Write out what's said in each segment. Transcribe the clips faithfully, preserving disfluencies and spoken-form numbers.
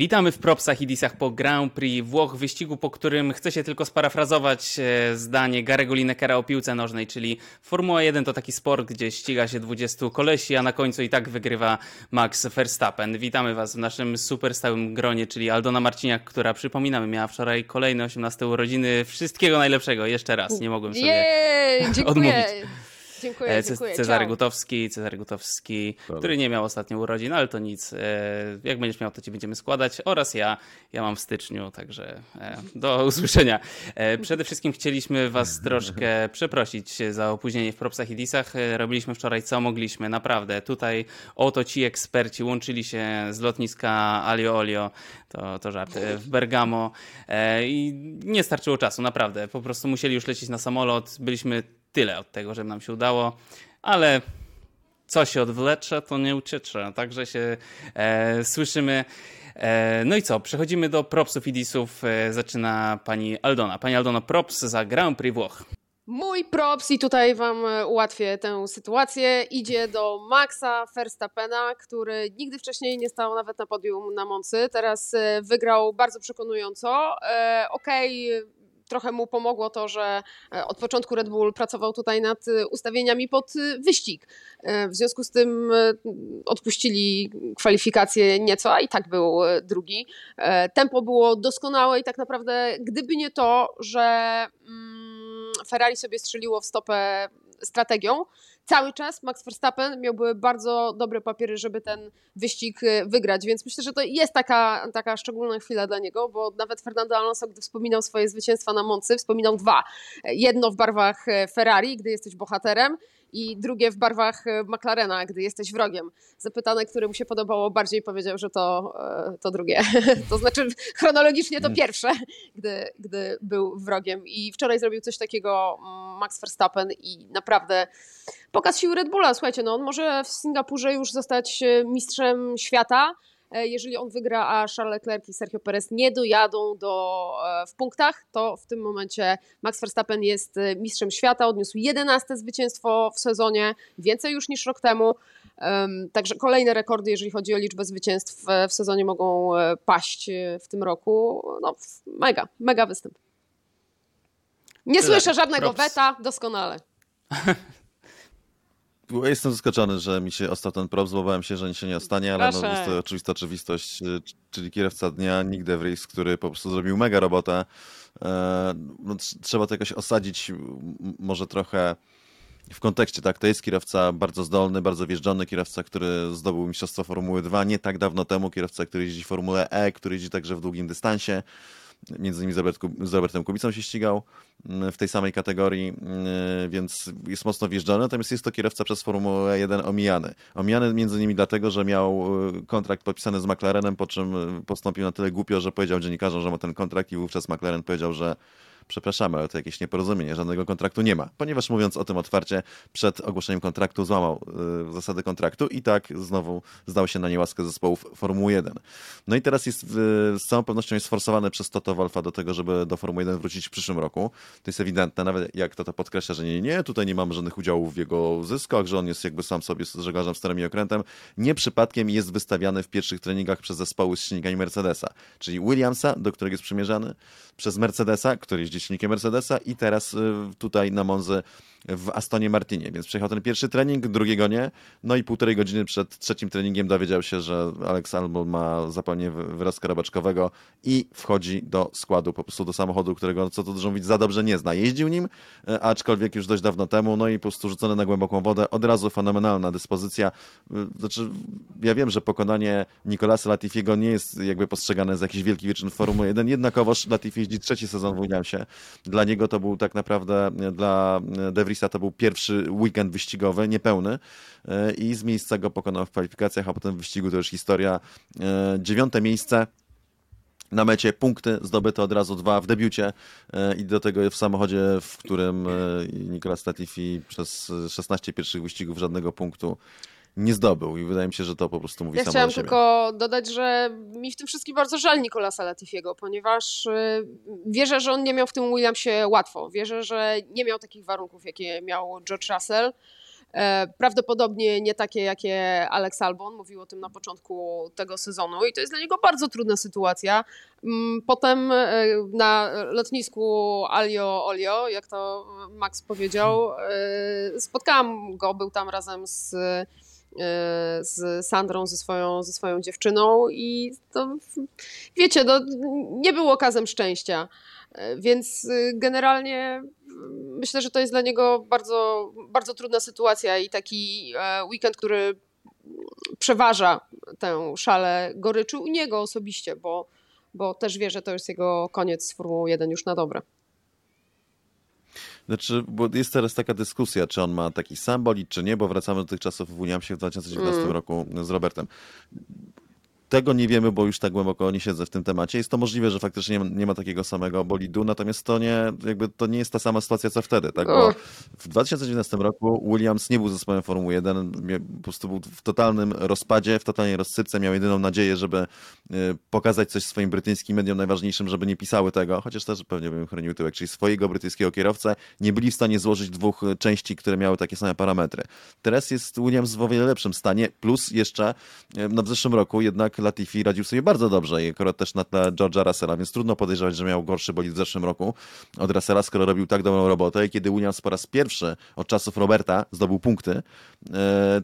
Witamy w propsach i disach po Grand Prix Włoch, wyścigu, po którym chce się tylko sparafrazować zdanie Gary'ego Linekera o piłce nożnej, czyli Formuła jeden to taki sport, gdzie ściga się dwudziestu kolesi, a na końcu i tak wygrywa Max Verstappen. Witamy Was w naszym super stałym gronie, czyli Aldona Marciniak, która, przypominamy, miała wczoraj kolejne osiemnaste urodziny. Wszystkiego najlepszego, jeszcze raz, nie mogłem sobie Jej, odmówić. Dziękuję, dziękuję. Cezary Gutowski, Cezary Gutowski, Dobra. który nie miał ostatnio urodzin, ale to nic. Jak będziesz miał, to ci będziemy składać. Oraz ja, ja mam w styczniu, także do usłyszenia. Przede wszystkim chcieliśmy Was troszkę przeprosić za opóźnienie w propsach i disach. Robiliśmy wczoraj co mogliśmy, naprawdę. Tutaj oto ci eksperci łączyli się z lotniska Alio Olio, to, to żart, w Bergamo i nie starczyło czasu, naprawdę. Po prostu musieli już lecieć na samolot, byliśmy tyle od tego, żeby nam się udało, ale co się odwlecze, to nie uciecze, także się e, słyszymy. E, no i co, przechodzimy do propsów i disów, e, zaczyna pani Aldona. Pani Aldono, props za Grand Prix Włoch. Mój props, i tutaj wam ułatwię tę sytuację, idzie do Maxa Verstappena, który nigdy wcześniej nie stał nawet na podium na Moncy, teraz wygrał bardzo przekonująco, e, okej, okay, trochę mu pomogło to, że od początku Red Bull pracował tutaj nad ustawieniami pod wyścig. W związku z tym odpuścili kwalifikacje nieco, a i tak był drugi. Tempo było doskonałe i tak naprawdę gdyby nie to, że Ferrari sobie strzeliło w stopę strategią, cały czas Max Verstappen miałby bardzo dobre papiery, żeby ten wyścig wygrać, więc myślę, że to jest taka, taka szczególna chwila dla niego, bo nawet Fernando Alonso, gdy wspominał swoje zwycięstwa na Moncy, wspominał dwa. Jedno w barwach Ferrari, gdy jesteś bohaterem, i drugie w barwach McLarena, gdy jesteś wrogiem. Zapytany, który mu się podobało bardziej, powiedział, że to, to drugie. To znaczy chronologicznie to pierwsze, gdy, gdy był wrogiem. I wczoraj zrobił coś takiego Max Verstappen i naprawdę pokaz sił Red Bulla. Słuchajcie, no on może w Singapurze już zostać mistrzem świata, jeżeli on wygra, a Charles Leclerc i Sergio Pérez nie dojadą do, w punktach, to w tym momencie Max Verstappen jest mistrzem świata, odniósł jedenaste zwycięstwo w sezonie, więcej już niż rok temu, także kolejne rekordy, jeżeli chodzi o liczbę zwycięstw w sezonie, mogą paść w tym roku. No, mega, mega występ. Nie słyszę żadnego weta, doskonale. Jestem zaskoczony, że mi się ostał ten props, bo bałem się, że nic się nie stanie, ale no, jest to oczywista oczywistość, czyli kierowca dnia, Nyck de Vries, który po prostu zrobił mega robotę. No, trzeba to jakoś osadzić może trochę w kontekście, tak, to jest kierowca bardzo zdolny, bardzo wjeżdżony, kierowca, który zdobył Mistrzostwo Formuły dwa nie tak dawno temu, kierowca, który jeździ w Formule E, który jeździ także w długim dystansie. Między innymi z Robertem Kubicą się ścigał w tej samej kategorii, więc jest mocno wjeżdżony, natomiast jest to kierowca przez Formułę jeden omijany. Omijany między innymi dlatego, że miał kontrakt podpisany z McLarenem, po czym postąpił na tyle głupio, że powiedział dziennikarzom, że ma ten kontrakt i wówczas McLaren powiedział, że przepraszamy, ale to jakieś nieporozumienie, żadnego kontraktu nie ma. Ponieważ mówiąc o tym otwarcie, przed ogłoszeniem kontraktu złamał y, zasady kontraktu i tak znowu zdał się na niełaskę zespołów Formuły jeden. No i teraz jest y, z całą pewnością jest sforsowany przez Toto Wolffa do tego, żeby do Formuły jeden wrócić w przyszłym roku. To jest ewidentne, nawet jak Toto podkreśla, że nie, nie, tutaj nie mamy żadnych udziałów w jego zyskach, że on jest jakby sam sobie z żeglarzem, sterem i okrętem. Nie przypadkiem jest wystawiany w pierwszych treningach przez zespoły z silnikami Mercedesa, czyli Williamsa, do którego jest przymierzany, przez Mercedesa, który jeździ silnikiem Mercedesa i teraz tutaj na Monzy w Astonie Martinie, więc przejechał ten pierwszy trening, drugiego nie, no i półtorej godziny przed trzecim treningiem dowiedział się, że Alex Albon ma zapalenie wyrostka robaczkowego i wchodzi do składu, po prostu do samochodu, którego, co tu dużo mówić, za dobrze nie zna. Jeździł nim, aczkolwiek już dość dawno temu, no i po prostu rzucony na głęboką wodę, od razu fenomenalna dyspozycja. Znaczy, ja wiem, że pokonanie Nicolasa Latifiego nie jest jakby postrzegane za jakiś wielki wyczyn Formuły jeden, jednakowoż Latifi jeździ trzeci sezon w Williamsie. Dla niego to był tak naprawdę, dla De Vriesa to był pierwszy weekend wyścigowy, niepełny i z miejsca go pokonał w kwalifikacjach, a potem w wyścigu to już historia. Dziewiąte miejsce na mecie, punkty zdobyte od razu dwa w debiucie i do tego w samochodzie, w którym Nicholas Latifi przez szesnaście pierwszych wyścigów żadnego punktu nie zdobył i wydaje mi się, że to po prostu mówi ja samo chciałam tylko dodać, że mi w tym wszystkim bardzo żal Nicolasa Latifiego, ponieważ wierzę, że on nie miał w tym Williamsie łatwo. Wierzę, że nie miał takich warunków, jakie miał George Russell. Prawdopodobnie nie takie, jakie Alex Albon, mówił o tym na początku tego sezonu i to jest dla niego bardzo trudna sytuacja. Potem na lotnisku Alio Olio, jak to Max powiedział, spotkałam go, był tam razem z, z Sandrą, ze swoją, ze swoją dziewczyną i to, wiecie, to nie było okazem szczęścia. Więc generalnie myślę, że to jest dla niego bardzo, bardzo trudna sytuacja i taki weekend, który przeważa tę szalę goryczy u niego osobiście, bo, bo też wie, że to jest jego koniec z Formułą jeden już na dobre. Znaczy, bo jest teraz taka dyskusja, czy on ma taki sam bolid, czy nie, bo wracamy do tych czasów w Williamsie w dwa tysiące dziewiętnastym mm. roku z Robertem. Tego nie wiemy, bo już tak głęboko nie siedzę w tym temacie. Jest to możliwe, że faktycznie nie ma, nie ma takiego samego bolidu, natomiast to nie, jakby to nie jest ta sama sytuacja, co wtedy. Tak? Bo w dwa tysiące dziewiętnastym roku Williams nie był zespołem Formuły jeden, po prostu był w totalnym rozpadzie, w totalnej rozsypce, miał jedyną nadzieję, żeby pokazać coś swoim brytyjskim mediom najważniejszym, żeby nie pisały tego, chociaż też pewnie bym chronił tyłek, czyli swojego brytyjskiego kierowcę, nie byli w stanie złożyć dwóch części, które miały takie same parametry. Teraz jest Williams w o wiele lepszym stanie, plus jeszcze no w zeszłym roku jednak Latifi radził sobie bardzo dobrze i akurat też na tle George'a Russella, więc trudno podejrzewać, że miał gorszy bolid w zeszłym roku od Russella, skoro robił tak dobrą robotę i kiedy Williams po raz pierwszy od czasów Roberta zdobył punkty,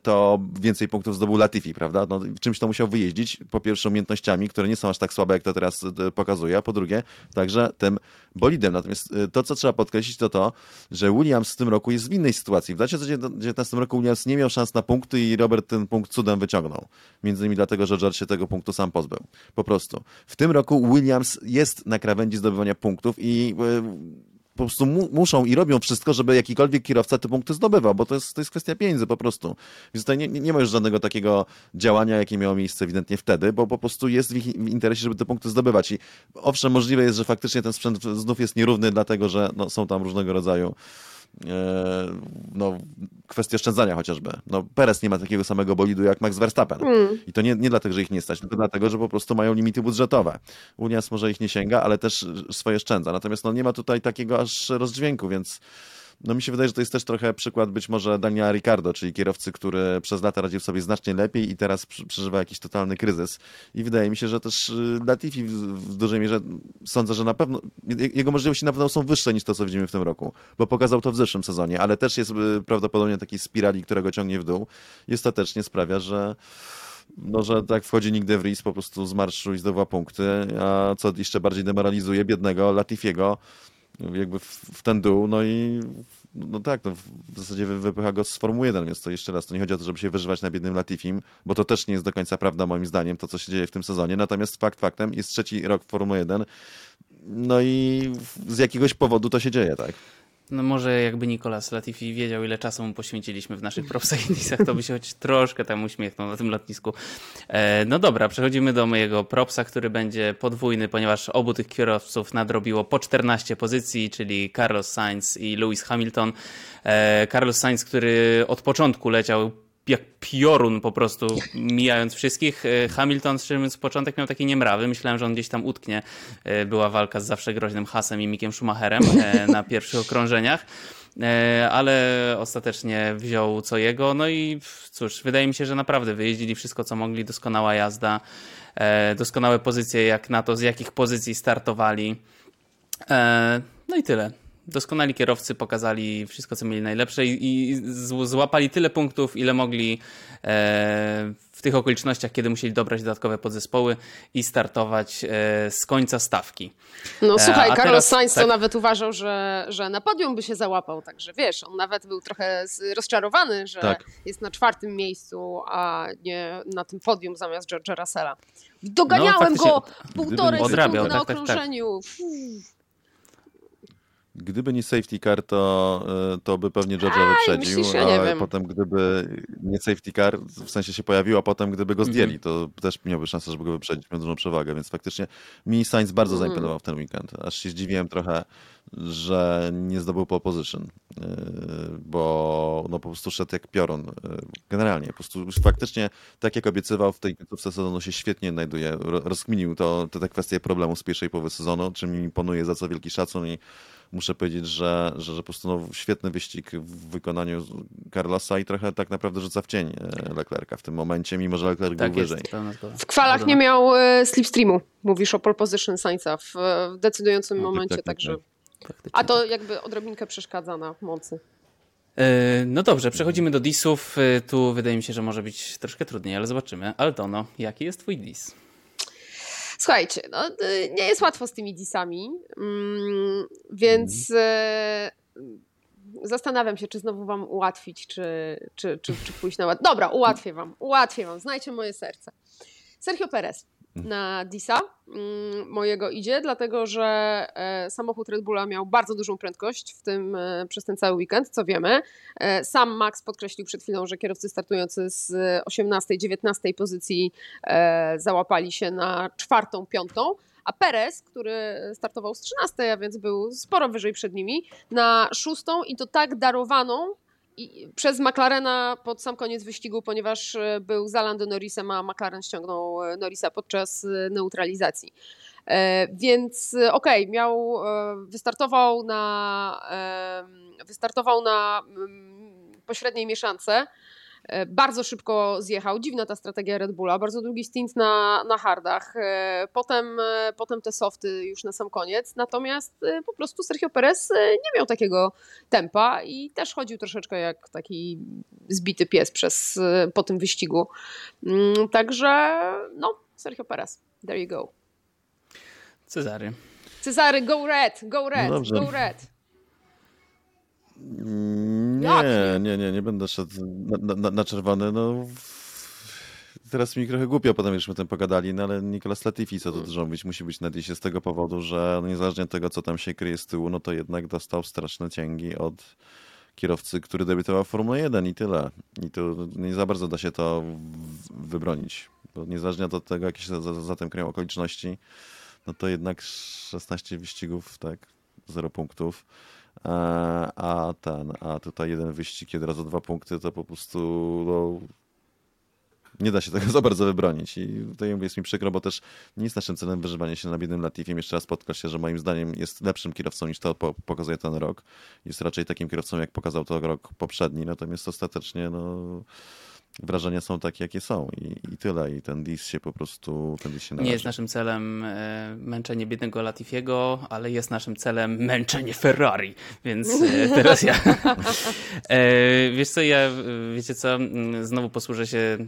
to więcej punktów zdobył Latifi, prawda? No, czymś to musiał wyjeździć, po pierwsze umiejętnościami, które nie są aż tak słabe, jak to teraz pokazuje, a po drugie także tym bolidem. Natomiast to, co trzeba podkreślić, to to, że Williams w tym roku jest w innej sytuacji. W dwa tysiące dziewiętnastym roku Williams nie miał szans na punkty i Robert ten punkt cudem wyciągnął. Między innymi dlatego, że George się tego punktu sam pozbył. Po prostu. W tym roku Williams jest na krawędzi zdobywania punktów i po prostu mu, muszą i robią wszystko, żeby jakikolwiek kierowca te punkty zdobywał, bo to jest, to jest kwestia pieniędzy po prostu. Więc tutaj nie, nie ma już żadnego takiego działania, jakie miało miejsce ewidentnie wtedy, bo po prostu jest w ich interesie, żeby te punkty zdobywać. I owszem, możliwe jest, że faktycznie ten sprzęt znów jest nierówny, dlatego że no, są tam różnego rodzaju no, kwestie oszczędzania chociażby. No, Perez nie ma takiego samego bolidu jak Max Verstappen. Mm. I to nie, nie dlatego, że ich nie stać, tylko dlatego, że po prostu mają limity budżetowe. Williams może ich nie sięga, ale też swoje oszczędza. Natomiast no, nie ma tutaj takiego aż rozdźwięku, więc no, mi się wydaje, że to jest też trochę przykład być może Daniela Ricciardo, czyli kierowcy, który przez lata radził sobie znacznie lepiej i teraz przeżywa jakiś totalny kryzys. I wydaje mi się, że też Latifi w dużej mierze sądzę, że na pewno jego możliwości na pewno są wyższe niż to, co widzimy w tym roku, bo pokazał to w zeszłym sezonie, ale też jest prawdopodobnie takiej spirali, która go ciągnie w dół i ostatecznie sprawia, że no, że tak wchodzi Nyck de Vries po prostu z marszu i zdobywa punkty, a co jeszcze bardziej demoralizuje biednego Latifiego jakby w, w ten dół, no i no tak, no w zasadzie wypycha go z Formuły jeden, więc to jeszcze raz, to nie chodzi o to, żeby się wyżywać na biednym Latifim, bo to też nie jest do końca prawda moim zdaniem, to co się dzieje w tym sezonie, natomiast fakt faktem jest trzeci rok Formuły jeden, no i z jakiegoś powodu to się dzieje, tak? No może jakby Nicholas Latifi wiedział, ile czasu mu poświęciliśmy w naszych propsach, to by się choć troszkę tam uśmiechnął na tym lotnisku. No dobra, przechodzimy do mojego propsa, który będzie podwójny, ponieważ obu tych kierowców nadrobiło po czternaście pozycji, czyli Carlos Sainz i Lewis Hamilton. Carlos Sainz, który od początku leciał jak piorun po prostu, mijając wszystkich. Hamilton, szczerze mówiąc, w początek miał takie niemrawy. Myślałem, że on gdzieś tam utknie. Była walka z zawsze groźnym Haasem i Mickiem Schumacherem na pierwszych okrążeniach, ale ostatecznie wziął co jego. No i cóż, wydaje mi się, że naprawdę wyjeździli wszystko, co mogli. Doskonała jazda, doskonałe pozycje jak na to, z jakich pozycji startowali. No i tyle. Doskonali kierowcy, pokazali wszystko, co mieli najlepsze i, i złapali tyle punktów, ile mogli e, w tych okolicznościach, kiedy musieli dobrać dodatkowe podzespoły i startować e, z końca stawki. No słuchaj, a Carlos Sainz tak... to nawet uważał, że, że na podium by się załapał, także wiesz, on nawet był trochę rozczarowany, że tak jest na czwartym miejscu, a nie na tym podium zamiast George'a Russella. Doganiałem no, go półtorej sekundy na tak, okrążeniu. Tak, tak. Gdyby nie safety car, to, to by pewnie George'a wyprzedził, myślisz, ja a wiem. Potem gdyby nie safety car, w sensie się pojawił, a potem gdyby go zdjęli, mm-hmm. to też miałby szansę, żeby go wyprzedzić, miał dużą przewagę, więc faktycznie mi Sainz bardzo mm-hmm. zaimponował w ten weekend, aż się zdziwiłem trochę, że nie zdobył pole position, bo no po prostu szedł jak piorun. Generalnie, po prostu faktycznie tak jak obiecywał, w tej końcówce sezonu się świetnie znajduje. Rozkminił to, to te kwestie problemu z pierwszej połowy sezonu, czym mi imponuje, za co wielki szacun i muszę powiedzieć, że, że, że po prostu no, świetny wyścig w wykonaniu Carlosa i trochę tak naprawdę rzuca w cień Leclerca w tym momencie, mimo że Leclerc tak był jest, wyżej. W kwalach nie miał slipstreamu, mówisz o pole position Sainza w decydującym no, momencie, tak, tak, także... A to jakby odrobinkę przeszkadza na mocy. No dobrze, przechodzimy do disów. Tu wydaje mi się, że może być troszkę trudniej, ale zobaczymy. Aldono, jaki jest twój dis? Słuchajcie, no, nie jest łatwo z tymi disami, więc zastanawiam się, czy znowu wam ułatwić, czy, czy, czy, czy pójść na ład. Dobra, ułatwię wam, ułatwię wam, znajcie moje serce. Sergio Pérez na disa mojego idzie, dlatego że samochód Red Bulla miał bardzo dużą prędkość w tym, przez ten cały weekend, co wiemy. Sam Max podkreślił przed chwilą, że kierowcy startujący z osiemnastej, dziewiętnastej pozycji załapali się na czwartą, piątą, a Perez, który startował z trzynastej, a więc był sporo wyżej przed nimi, na szóstą i to tak darowaną, i przez McLarena pod sam koniec wyścigu, ponieważ był za Lando Norrisem, a McLaren ściągnął Norrisa podczas neutralizacji. Więc okej, okay, miał wystartował na wystartował na pośredniej mieszance. Bardzo szybko zjechał. Dziwna ta strategia Red Bulla. Bardzo długi stint na, na hardach. Potem, potem te softy już na sam koniec. Natomiast po prostu Sergio Perez nie miał takiego tempa i też chodził troszeczkę jak taki zbity pies przez, po tym wyścigu. Także no, Sergio Perez. There you go. Cezary. Cezary, go red, go red, no go red. Nie, nie, nie, nie będę szedł na, na, na czerwony. No, teraz mi trochę głupio, potem już my tym pogadali, no ale Nicholas Latifi, co tu dużo mówić, musi być na disie z tego powodu, że no, niezależnie od tego, co tam się kryje z tyłu, no to jednak dostał straszne cięgi od kierowcy, który debiutował w Formule jeden i tyle. I tu nie za bardzo da się to wybronić, bo niezależnie od tego, jakie się za, za tym kryją okoliczności, no to jednak szesnaście wyścigów, tak, zero punktów. A ten, a tutaj jeden wyścig i od razu dwa punkty, to po prostu no, nie da się tego za bardzo wybronić i tutaj jest mi przykro, bo też nie jest naszym celem wyżywanie się na biednym Latifiem. Jeszcze raz podkreślę, że moim zdaniem jest lepszym kierowcą niż to pokazuje ten rok. Jest raczej takim kierowcą, jak pokazał to rok poprzedni, natomiast ostatecznie no, wrażenia są takie, jakie są i, i tyle. I ten dis się po prostu... Ten dis się nie jest naszym celem męczenie biednego Latifiego, ale jest naszym celem męczenie Ferrari, więc teraz ja... Wiesz co, ja, wiecie co, znowu posłużę się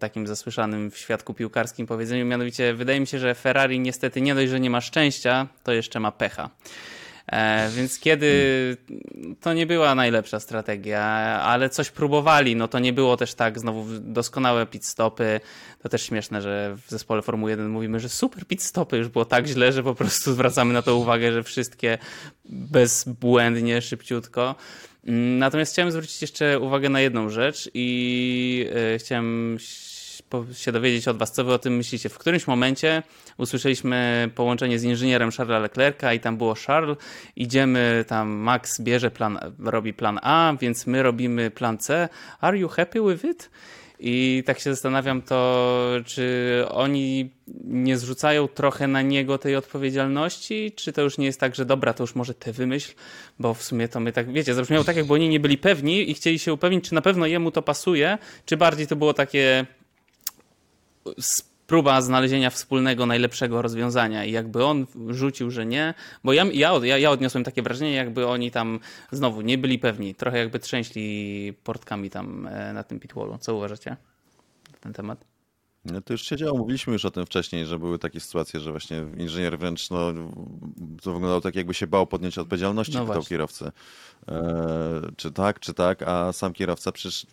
takim zasłyszanym w świadku piłkarskim powiedzeniu, mianowicie wydaje mi się, że Ferrari niestety nie dość, że nie ma szczęścia, to jeszcze ma pecha. Więc kiedy to nie była najlepsza strategia, ale coś próbowali, no to nie było też tak, znowu doskonałe pit stopy. To też śmieszne, że w zespole Formuły jeden mówimy, że super pit stopy, już było tak źle, że po prostu zwracamy na to uwagę, że wszystkie bezbłędnie, szybciutko. Natomiast chciałem zwrócić jeszcze uwagę na jedną rzecz i chciałem się dowiedzieć od was, co wy o tym myślicie. W którymś momencie usłyszeliśmy połączenie z inżynierem Charlesa Leclerca i tam było Charles, idziemy tam, Max bierze plan, robi plan A, więc my robimy plan C. Are you happy with it? I tak się zastanawiam to, czy oni nie zrzucają trochę na niego tej odpowiedzialności, czy to już nie jest tak, że dobra, to już może ty wymyśl, bo w sumie to my tak, wiecie, zabrzmiało tak, jakby oni nie byli pewni i chcieli się upewnić, czy na pewno jemu to pasuje, czy bardziej to było takie... próba znalezienia wspólnego, najlepszego rozwiązania i jakby on rzucił, że nie, bo ja, ja, ja odniosłem takie wrażenie, jakby oni tam znowu nie byli pewni, trochę jakby trzęśli portkami tam na tym pitwallu. Co uważacie na ten temat? No to już się działo, mówiliśmy już o tym wcześniej, że były takie sytuacje, że właśnie inżynier wręcz no, to wyglądało tak, jakby się bał podjąć odpowiedzialności no kto kierowcy. E, czy tak, czy tak, a sam kierowca przecież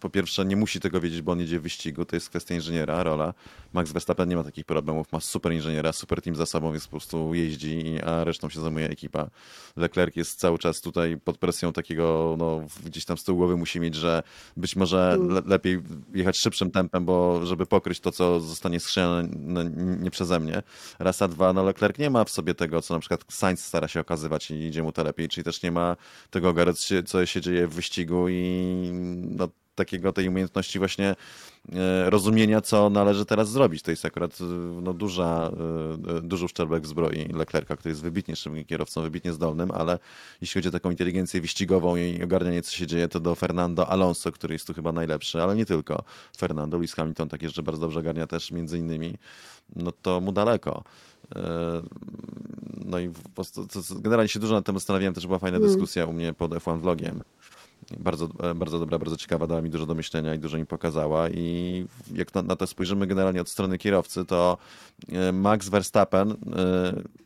po pierwsze nie musi tego wiedzieć, bo on jedzie w wyścigu, to jest kwestia inżyniera, rola. Max Verstappen nie ma takich problemów, ma super inżyniera, super team za sobą, więc po prostu jeździ, a resztą się zajmuje ekipa. Leclerc jest cały czas tutaj pod presją takiego, no gdzieś tam z tyłu głowy musi mieć, że być może le- lepiej jechać szybszym tempem, bo żeby pokryć to, co zostanie skrzynane no, nie przeze mnie. Raz, a dwa, no Leclerc nie ma w sobie tego, co na przykład Sainz stara się okazywać i idzie mu to lepiej, czyli też nie ma tego ogarnia, co się dzieje w wyścigu i no, takiego tej umiejętności właśnie rozumienia, co należy teraz zrobić. To jest akurat no, duża, duży uszczerbek w zbroi Leclerca, który jest wybitnie szybkim kierowcą, wybitnie zdolnym, ale jeśli chodzi o taką inteligencję wyścigową i ogarnianie, co się dzieje, to do Fernando Alonso, który jest tu chyba najlepszy, ale nie tylko Fernando. Lewis Hamilton tak jeszcze bardzo dobrze ogarnia też między innymi. No to mu daleko. No i po prostu, generalnie się dużo nad tym zastanawiałem, też była fajna dyskusja u mnie pod F jeden Vlogiem. Bardzo, bardzo dobra, bardzo ciekawa, dała mi dużo do myślenia i dużo mi pokazała i jak na, na to spojrzymy generalnie od strony kierowcy, to Max Verstappen,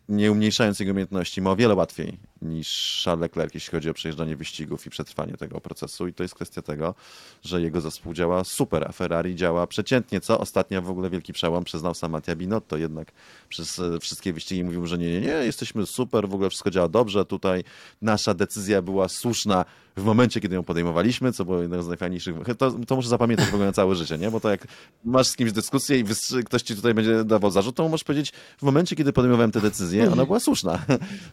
nie umniejszając jego umiejętności, ma o wiele łatwiej niż Charles Leclerc, jeśli chodzi o przejeżdżanie wyścigów i przetrwanie tego procesu i to jest kwestia tego, że jego zespół działa super, a Ferrari działa przeciętnie, co ostatnio w ogóle wielki przełom przyznał sam Mattia Binotto, jednak przez wszystkie wyścigi mówił, że nie, nie, nie, jesteśmy super, w ogóle wszystko działa dobrze, tutaj nasza decyzja była słuszna w momencie, kiedy ją podejmowaliśmy, co było jedną z najfajniejszych, to, to muszę zapamiętać w ogóle na całe życie, nie? Bo to jak masz z kimś dyskusję i ktoś ci tutaj będzie dawał zarzut, to możesz powiedzieć, w momencie, kiedy podejmowałem tę decyzję, ona była słuszna,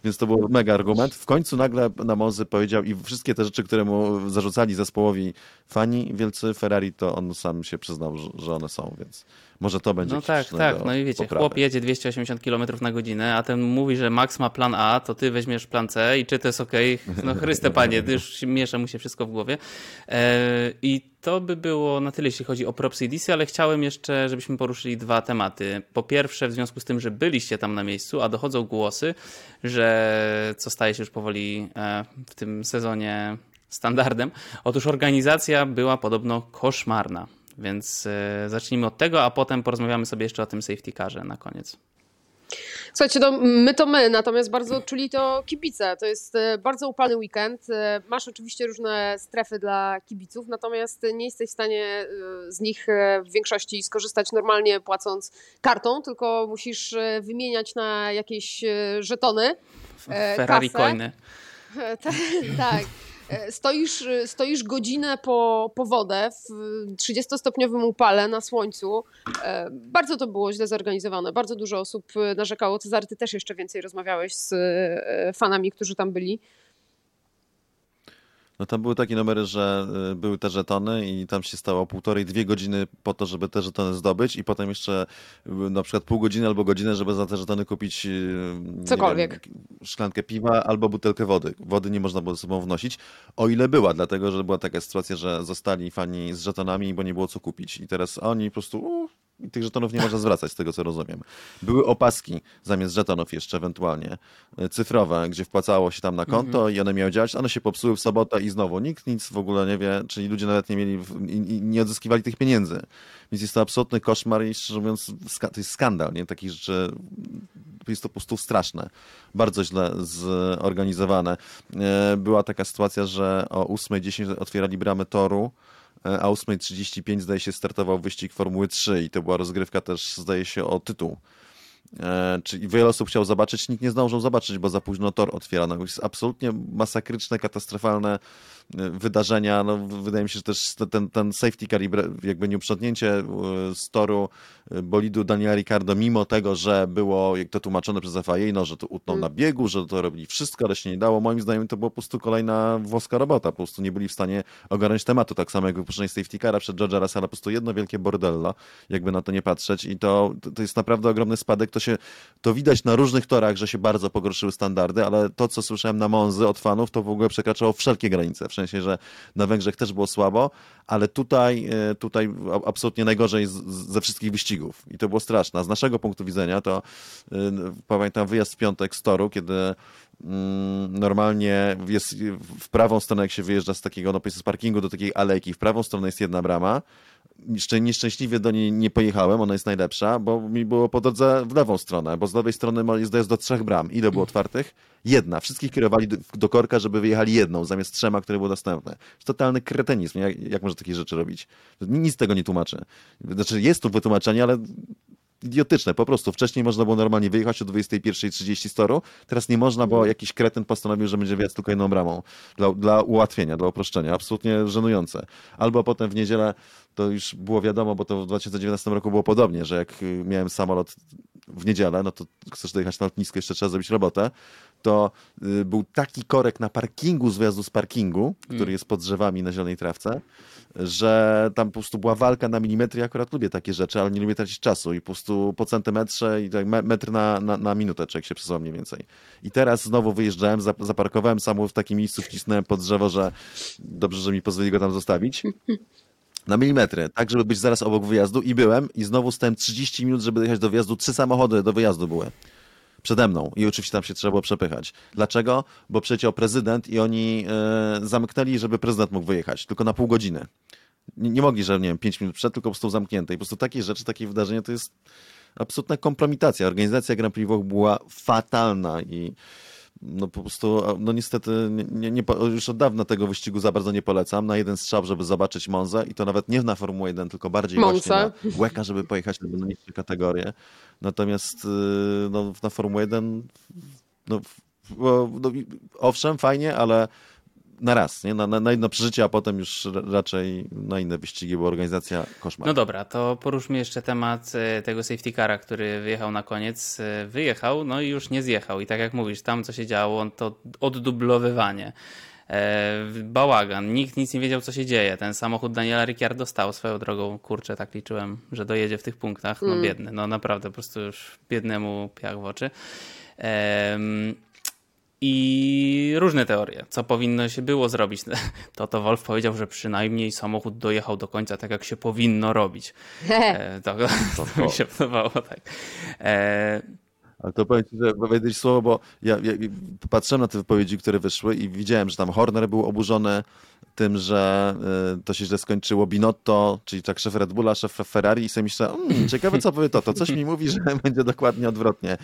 więc to był mega argument. W końcu nagle na Monzy powiedział i wszystkie te rzeczy, które mu zarzucali zespołowi fani wielcy Ferrari, to on sam się przyznał, że one są, więc może to będzie. No tak, tak, no i wiecie, poprawy. Chłop jedzie dwieście osiemdziesiąt kilometrów na godzinę, a ten mówi, że Max ma plan A, to ty weźmiesz plan C i czy to jest okej? Okay? No Chryste Panie, już miesza mu się wszystko w głowie. I to by było na tyle, jeśli chodzi o propsy i disy, ale chciałem jeszcze, żebyśmy poruszyli dwa tematy. Po pierwsze, w związku z tym, że byliście tam na miejscu, a dochodzą głosy, że co staje się już powoli w tym sezonie standardem, otóż organizacja była podobno koszmarna. Więc zacznijmy od tego, a potem porozmawiamy sobie jeszcze o tym safety carze na koniec. Słuchajcie, no my to my, natomiast bardzo odczuli to kibice. To jest bardzo upalny weekend. Masz oczywiście różne strefy dla kibiców, natomiast nie jesteś w stanie z nich w większości skorzystać normalnie płacąc kartą, tylko musisz wymieniać na jakieś żetony. Ferrari coiny. Tak. Stoisz, stoisz godzinę po, po wodę w trzydziestostopniowym upale na słońcu. Bardzo to było źle zorganizowane. Bardzo dużo osób narzekało. Cezary, ty też jeszcze więcej rozmawiałeś z fanami, którzy tam byli. No tam były takie numery, że były te żetony i tam się stało półtorej, dwie godziny po to, żeby te żetony zdobyć i potem jeszcze na przykład pół godziny albo godzinę, żeby za te żetony kupić cokolwiek, nie wiem, szklankę piwa albo butelkę wody. Wody nie można było ze sobą wnosić, o ile była, dlatego że była taka sytuacja, że zostali fani z żetonami, bo nie było co kupić i teraz oni po prostu... I tych żetonów nie można zwracać, z tego co rozumiem. Były opaski zamiast żetonów jeszcze ewentualnie, cyfrowe, gdzie wpłacało się tam na konto mm-hmm. i one miały działać, one się popsuły w sobotę i znowu nikt nic w ogóle nie wie, czyli ludzie nawet nie mieli i nie odzyskiwali tych pieniędzy. Więc jest to absolutny koszmar i szczerze mówiąc to jest skandal, nie? Takich rzeczy... Jest to po prostu straszne, bardzo źle zorganizowane. Była taka sytuacja, że o ósma dziesięć otwierali bramy toru, a o ósma trzydzieści pięć zdaje się startował wyścig Formuły trzy i to była rozgrywka też zdaje się o tytuł. Czyli wiele osób chciał zobaczyć, nikt nie zdążył zobaczyć, bo za późno tor otwierano. To jest absolutnie masakryczne, katastrofalne wydarzenia. No, wydaje mi się, że też ten, ten safety car i jakby nieuprzątnięcie z toru bolidu Daniela Ricciardo, mimo tego, że było, jak to tłumaczone przez F I A, no, że to utnął na biegu, że to robili wszystko, ale się nie dało. Moim zdaniem to była po prostu kolejna włoska robota. Po prostu nie byli w stanie ogarnąć tematu. Tak samo jak wypuszczenie safety cara przed George'a Russella, po prostu jedno wielkie bordello, jakby na to nie patrzeć. I to, to jest naprawdę ogromny spadek. To, się, to widać na różnych torach, że się bardzo pogorszyły standardy, ale to, co słyszałem na Monzy od fanów, to w ogóle przekraczało wszelkie granice. W sensie, że na Węgrzech też było słabo, ale tutaj, tutaj absolutnie najgorzej z, z, ze wszystkich wyścigów. I to było straszne. Z naszego punktu widzenia to y, pamiętam wyjazd w piątek z toru, kiedy y, normalnie jest w prawą stronę, jak się wyjeżdża z takiego no, z parkingu do takiej alejki, w prawą stronę jest jedna brama, nieszczęśliwie do niej nie pojechałem, ona jest najlepsza, bo mi było po drodze w lewą stronę, bo z lewej strony jest dojazd do trzech bram. Ile było otwartych? Jedna. Wszystkich kierowali do korka, żeby wyjechali jedną, zamiast trzema, które były następne. Totalny kretynizm. Jak, jak można takie rzeczy robić? Nic tego nie tłumaczy. Znaczy jest tu wytłumaczenie, ale idiotyczne. Po prostu wcześniej można było normalnie wyjechać o dwudziestej pierwszej trzydzieści z toru, teraz nie można, bo jakiś kretyn postanowił, że będzie wjazd tylko jedną bramą. Dla, dla ułatwienia, dla uproszczenia. Absolutnie żenujące. Albo potem w niedzielę to już było wiadomo, bo to w dwa tysiące dziewiętnastym roku było podobnie, że jak miałem samolot w niedzielę, no to chcesz dojechać na lotnisko, jeszcze trzeba zrobić robotę, to był taki korek na parkingu z wyjazdu z parkingu, który mm. jest pod drzewami na zielonej trawce, że tam po prostu była walka na milimetry. Ja akurat lubię takie rzeczy, ale nie lubię tracić czasu i po prostu po centymetrze i tak metr na, na, na minutę człowiek się przesuwa mniej więcej. I teraz znowu wyjeżdżałem, zaparkowałem samochód w takim miejscu, wcisnąłem pod drzewo, że dobrze, że mi pozwolili go tam zostawić. Na milimetry, tak żeby być zaraz obok wyjazdu i byłem i znowu stałem trzydzieści minut, żeby dojechać do wyjazdu. Trzy samochody do wyjazdu były przede mną i oczywiście tam się trzeba było przepychać. Dlaczego? Bo przeciął prezydent i oni yy, zamknęli, żeby prezydent mógł wyjechać, tylko na pół godziny. Nie, nie mogli, że nie wiem, pięć minut przed, tylko po prostu zamknięte. I po prostu takie rzeczy, takie wydarzenia to jest absolutna kompromitacja. Organizacja Grand Prix Włoch była fatalna i no po prostu, no niestety nie, nie, już od dawna tego wyścigu za bardzo nie polecam. Na jeden strzał, żeby zobaczyć Monzę i to nawet nie na Formułę jeden, tylko bardziej Monza. Właśnie na łeka, żeby pojechać na niższe kategorie. Natomiast no, na Formułę jeden, no, no owszem, fajnie, ale na raz, nie? Na, na, na jedno przeżycie, a potem już raczej na inne wyścigi, bo organizacja koszmar. No dobra, to poruszmy jeszcze temat tego safety cara, który wyjechał na koniec. Wyjechał, no i już nie zjechał. I tak jak mówisz, tam co się działo, to oddublowywanie. Bałagan, nikt nic nie wiedział, co się dzieje. Ten samochód Daniela Ricciardo stał swoją drogą. Kurczę, tak liczyłem, że dojedzie w tych punktach. No mm. biedny, no naprawdę, po prostu już biednemu piach w oczy. Ehm... I różne teorie, co powinno się było zrobić. Toto Wolff powiedział, że przynajmniej samochód dojechał do końca tak, jak się powinno robić. E, to, to, to mi się podobało, tak. E... Ale to powiem ci, że powiedzieć słowo, bo ja, ja patrzyłem na te wypowiedzi, które wyszły i widziałem, że tam Horner był oburzony tym, że y, to się źle skończyło. Binotto, czyli tak szef Red Bulla, szef Ferrari i sobie myślę, mmm, ciekawe co powie Toto, coś mi mówi, że będzie dokładnie odwrotnie.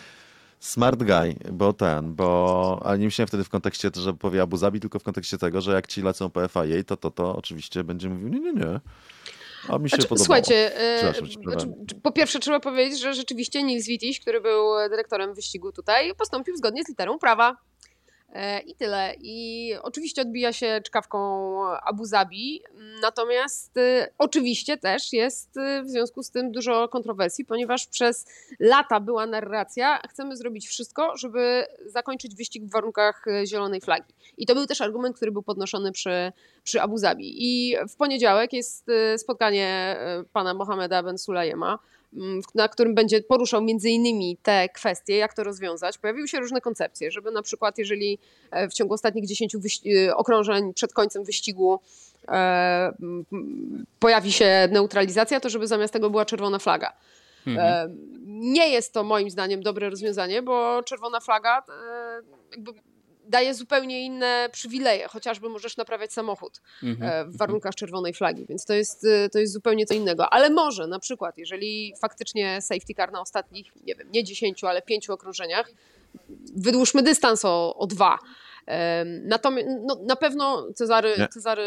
Smart guy, bo ten, bo, ale nie myślałem wtedy w kontekście, że powie Abu Zabi, tylko w kontekście tego, że jak ci lecą po F I A, to to, to oczywiście będzie mówił nie, nie, nie. A mi się znaczy, podobało. Słuchajcie, znaczy, po pierwsze trzeba powiedzieć, że rzeczywiście Niels Wittich, który był dyrektorem wyścigu tutaj, postąpił zgodnie z literą prawa. I tyle. I oczywiście odbija się czkawką Abu Zabi, natomiast y, oczywiście też jest y, w związku z tym dużo kontrowersji, ponieważ przez lata była narracja, chcemy zrobić wszystko, żeby zakończyć wyścig w warunkach zielonej flagi. I to był też argument, który był podnoszony przy, przy Abu Zabi. I w poniedziałek jest y, spotkanie y, pana Mohameda Ben Sulayema, na którym będzie poruszał między innymi te kwestie, jak to rozwiązać. Pojawiły się różne koncepcje, żeby na przykład jeżeli w ciągu ostatnich dziesięciu wyś- okrążeń przed końcem wyścigu e, pojawi się neutralizacja, to żeby zamiast tego była czerwona flaga. Mhm. E, nie jest to moim zdaniem dobre rozwiązanie, bo czerwona flaga e, jakby daje zupełnie inne przywileje, chociażby możesz naprawiać samochód mm-hmm. w warunkach czerwonej flagi, więc to jest, to jest zupełnie co innego. Ale może na przykład, jeżeli faktycznie safety car na ostatnich, nie wiem, nie dziesięciu, ale pięciu okrążeniach, wydłużmy dystans o, o dwa. Natomiast no, na pewno Cezary... Nie. Cezary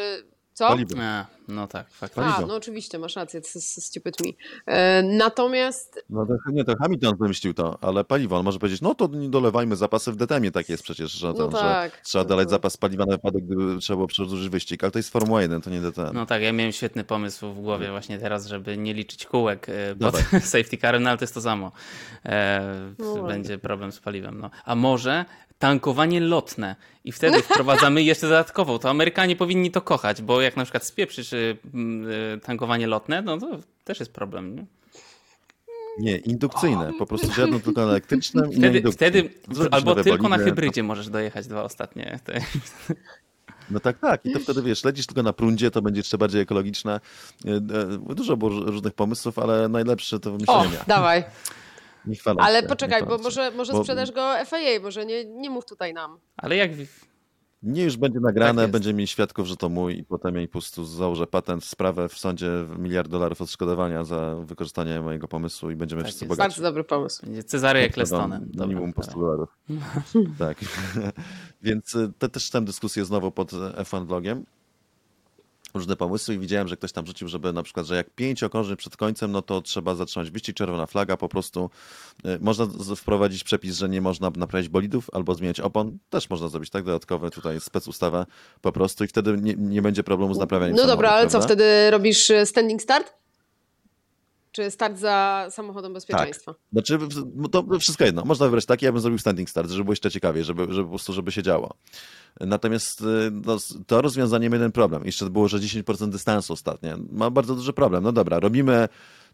co? A, no tak, faktycznie. A, no oczywiście, masz rację, stupid me. E, natomiast... No to, nie, to Hamilton wymyślił to, ale paliwo. On może powiedzieć, no to nie dolewajmy zapasy w D T M-ie, tak jest przecież, że, no tam, tak. że trzeba dolać zapas paliwa na wypadek, gdyby trzeba było przedłużyć wyścig, ale to jest Formuła jeden, to nie D T M. No tak, ja miałem świetny pomysł w głowie właśnie teraz, żeby nie liczyć kółek pod safety carem, no ale to jest to samo. E, no będzie no. problem z paliwem. No. A może... tankowanie lotne i wtedy wprowadzamy jeszcze dodatkową. To Amerykanie powinni to kochać, bo jak na przykład spieprzysz tankowanie lotne, no to też jest problem, nie? Nie, indukcyjne. Po prostu żadną tylko na elektrycznym i na indukcyjnym. Albo tylko na hybrydzie możesz dojechać dwa ostatnie. No tak, tak. I to wtedy, wiesz, lecisz tylko na prądzie, to będzie jeszcze bardziej ekologiczne. Dużo było różnych pomysłów, ale najlepsze to wymyślenia. O, dawaj. Nie chwalę ale się, poczekaj, nie bo może, może bo... sprzedasz go F I A, może nie, nie mów tutaj nam. Ale jak Nie, już będzie nagrane, tak będziemy mieli świadków, że to mój i potem jej po prostu założę patent, sprawę w sądzie w miliard dolarów odszkodowania za wykorzystanie mojego pomysłu i będziemy tak wszyscy bogaci. Bardzo dobry pomysł. Cezary Ecclestonem. Minimum po stu dolarów. Tak. Więc te, też czytałem dyskusję znowu pod F jeden blogiem. Różne pomysły i widziałem, że ktoś tam rzucił, żeby na przykład, że jak pięć okrążeń przed końcem, no to trzeba zatrzymać wyścig, czerwona flaga, po prostu można wprowadzić przepis, że nie można naprawiać bolidów albo zmieniać opon, też można zrobić tak dodatkowe tutaj specustawa po prostu i wtedy nie, nie będzie problemu z naprawianiem. No dobra, ale prawda? Co wtedy robisz standing start? Czy start za samochodem bezpieczeństwa? Tak. Znaczy, to wszystko jedno. Można wybrać taki, ja bym zrobił standing start, żeby było jeszcze ciekawiej, żeby, żeby po prostu, żeby się działo. Natomiast no, to rozwiązanie ma jeden problem. Jeszcze było, że dziesięć procent dystansu ostatnio. Ma bardzo duży problem. No dobra, robimy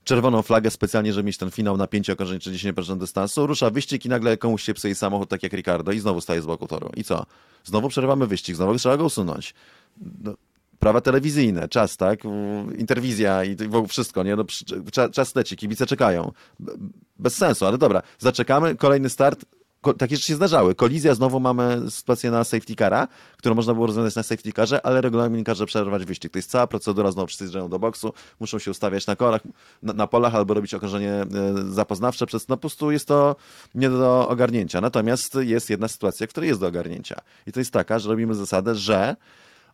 czerwoną flagę specjalnie, żeby mieć ten finał na pięciu okrążeń czy dziesięć procent dystansu. Rusza wyścig i nagle komuś się psuje samochód, tak jak Ricardo i znowu staje z boku toru. I co? Znowu przerywamy wyścig, znowu trzeba go usunąć. No. Prawa telewizyjne, czas, tak? Interwizja i wszystko, nie? No, czas leci, kibice czekają. Bez sensu, ale dobra. Zaczekamy, kolejny start. Takie rzeczy się zdarzały. Kolizja, znowu mamy sytuację na safety cara, którą można było rozwiązać na safety carze, ale regulamin każe przerwać wyścig. To jest cała procedura, znowu wszyscy zjeżdżają do boksu, muszą się ustawiać na korach, na, na polach albo robić okrążenie zapoznawcze. Przez, no po prostu jest to nie do ogarnięcia. Natomiast jest jedna sytuacja, która jest do ogarnięcia. I to jest taka, że robimy zasadę, że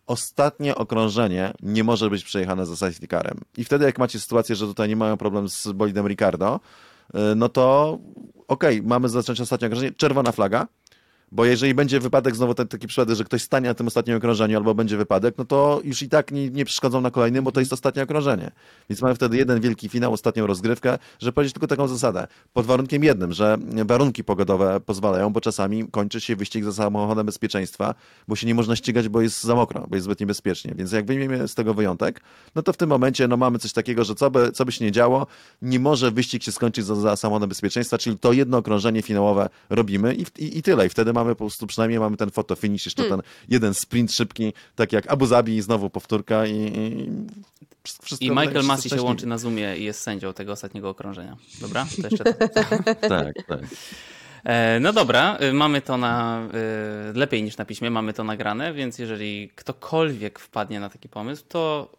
ostatnie okrążenie nie może być przejechane za safety carem. I wtedy jak macie sytuację, że tutaj nie mają problem z bolidem Ricardo, no to okej, okay, mamy zacząć ostatnie okrążenie, czerwona flaga, bo jeżeli będzie wypadek, znowu ten, taki przypadek, że ktoś stanie na tym ostatnim okrążeniu albo będzie wypadek, no to już i tak nie, nie przeszkodzą na kolejnym, bo to jest ostatnie okrążenie. Więc mamy wtedy jeden wielki finał, ostatnią rozgrywkę, że powiedzieć tylko taką zasadę. Pod warunkiem jednym, że warunki pogodowe pozwalają, bo czasami kończy się wyścig za samochodem bezpieczeństwa, bo się nie można ścigać, bo jest za mokro, bo jest zbyt niebezpiecznie. Więc jak wyjmiemy z tego wyjątek, no to w tym momencie no mamy coś takiego, że co by, co by się nie działo, nie może wyścig się skończyć za, za samochodem bezpieczeństwa, czyli to jedno okrążenie finałowe robimy i, i, i tyle. I wtedy mamy po prostu, przynajmniej mamy ten fotofinish, jeszcze hmm. ten jeden sprint szybki, tak jak Abu Zabi, znowu powtórka i... i, wszystko I Michael Massey się łączy na Zoomie i jest sędzią tego ostatniego okrążenia. Dobra? To jeszcze tak, tak. No dobra, mamy to na lepiej niż na piśmie, mamy to nagrane, więc jeżeli ktokolwiek wpadnie na taki pomysł, to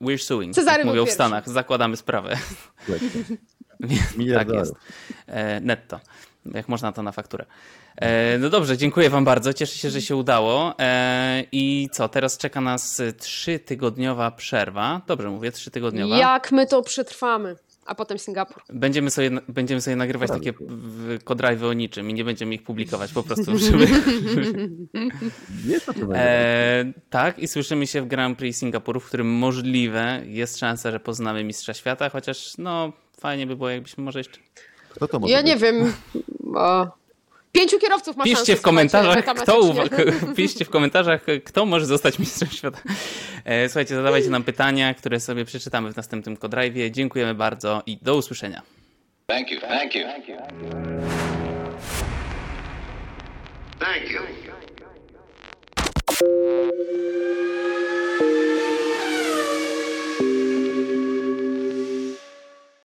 we're suing, Cezary jak mówią w Stanach, zakładamy sprawę. Tak, tak. tak jest. Netto. Jak można to na fakturę. No dobrze, dziękuję wam bardzo. Cieszę się, że się udało. I co, teraz czeka nas trzytygodniowa przerwa. Dobrze mówię, trzytygodniowa. Jak my to przetrwamy, a potem Singapur. Będziemy sobie, będziemy sobie nagrywać Prawda. takie kodrajwy o niczym i nie będziemy ich publikować po prostu, żeby... e, tak, i słyszymy się w Grand Prix Singapuru, w którym możliwe jest szansa, że poznamy mistrza świata, chociaż no fajnie by było, jakbyśmy może jeszcze... Kto to może ja być? Nie wiem. O. Pięciu kierowców ma piszcie szansę. W komentarzach, kto uwa- piszcie w komentarzach, kto może zostać mistrzem świata. Słuchajcie, zadawajcie nam pytania, które sobie przeczytamy w następnym Codrive'ie. Dziękujemy bardzo i do usłyszenia. Thank you, thank you. Thank you. Thank you.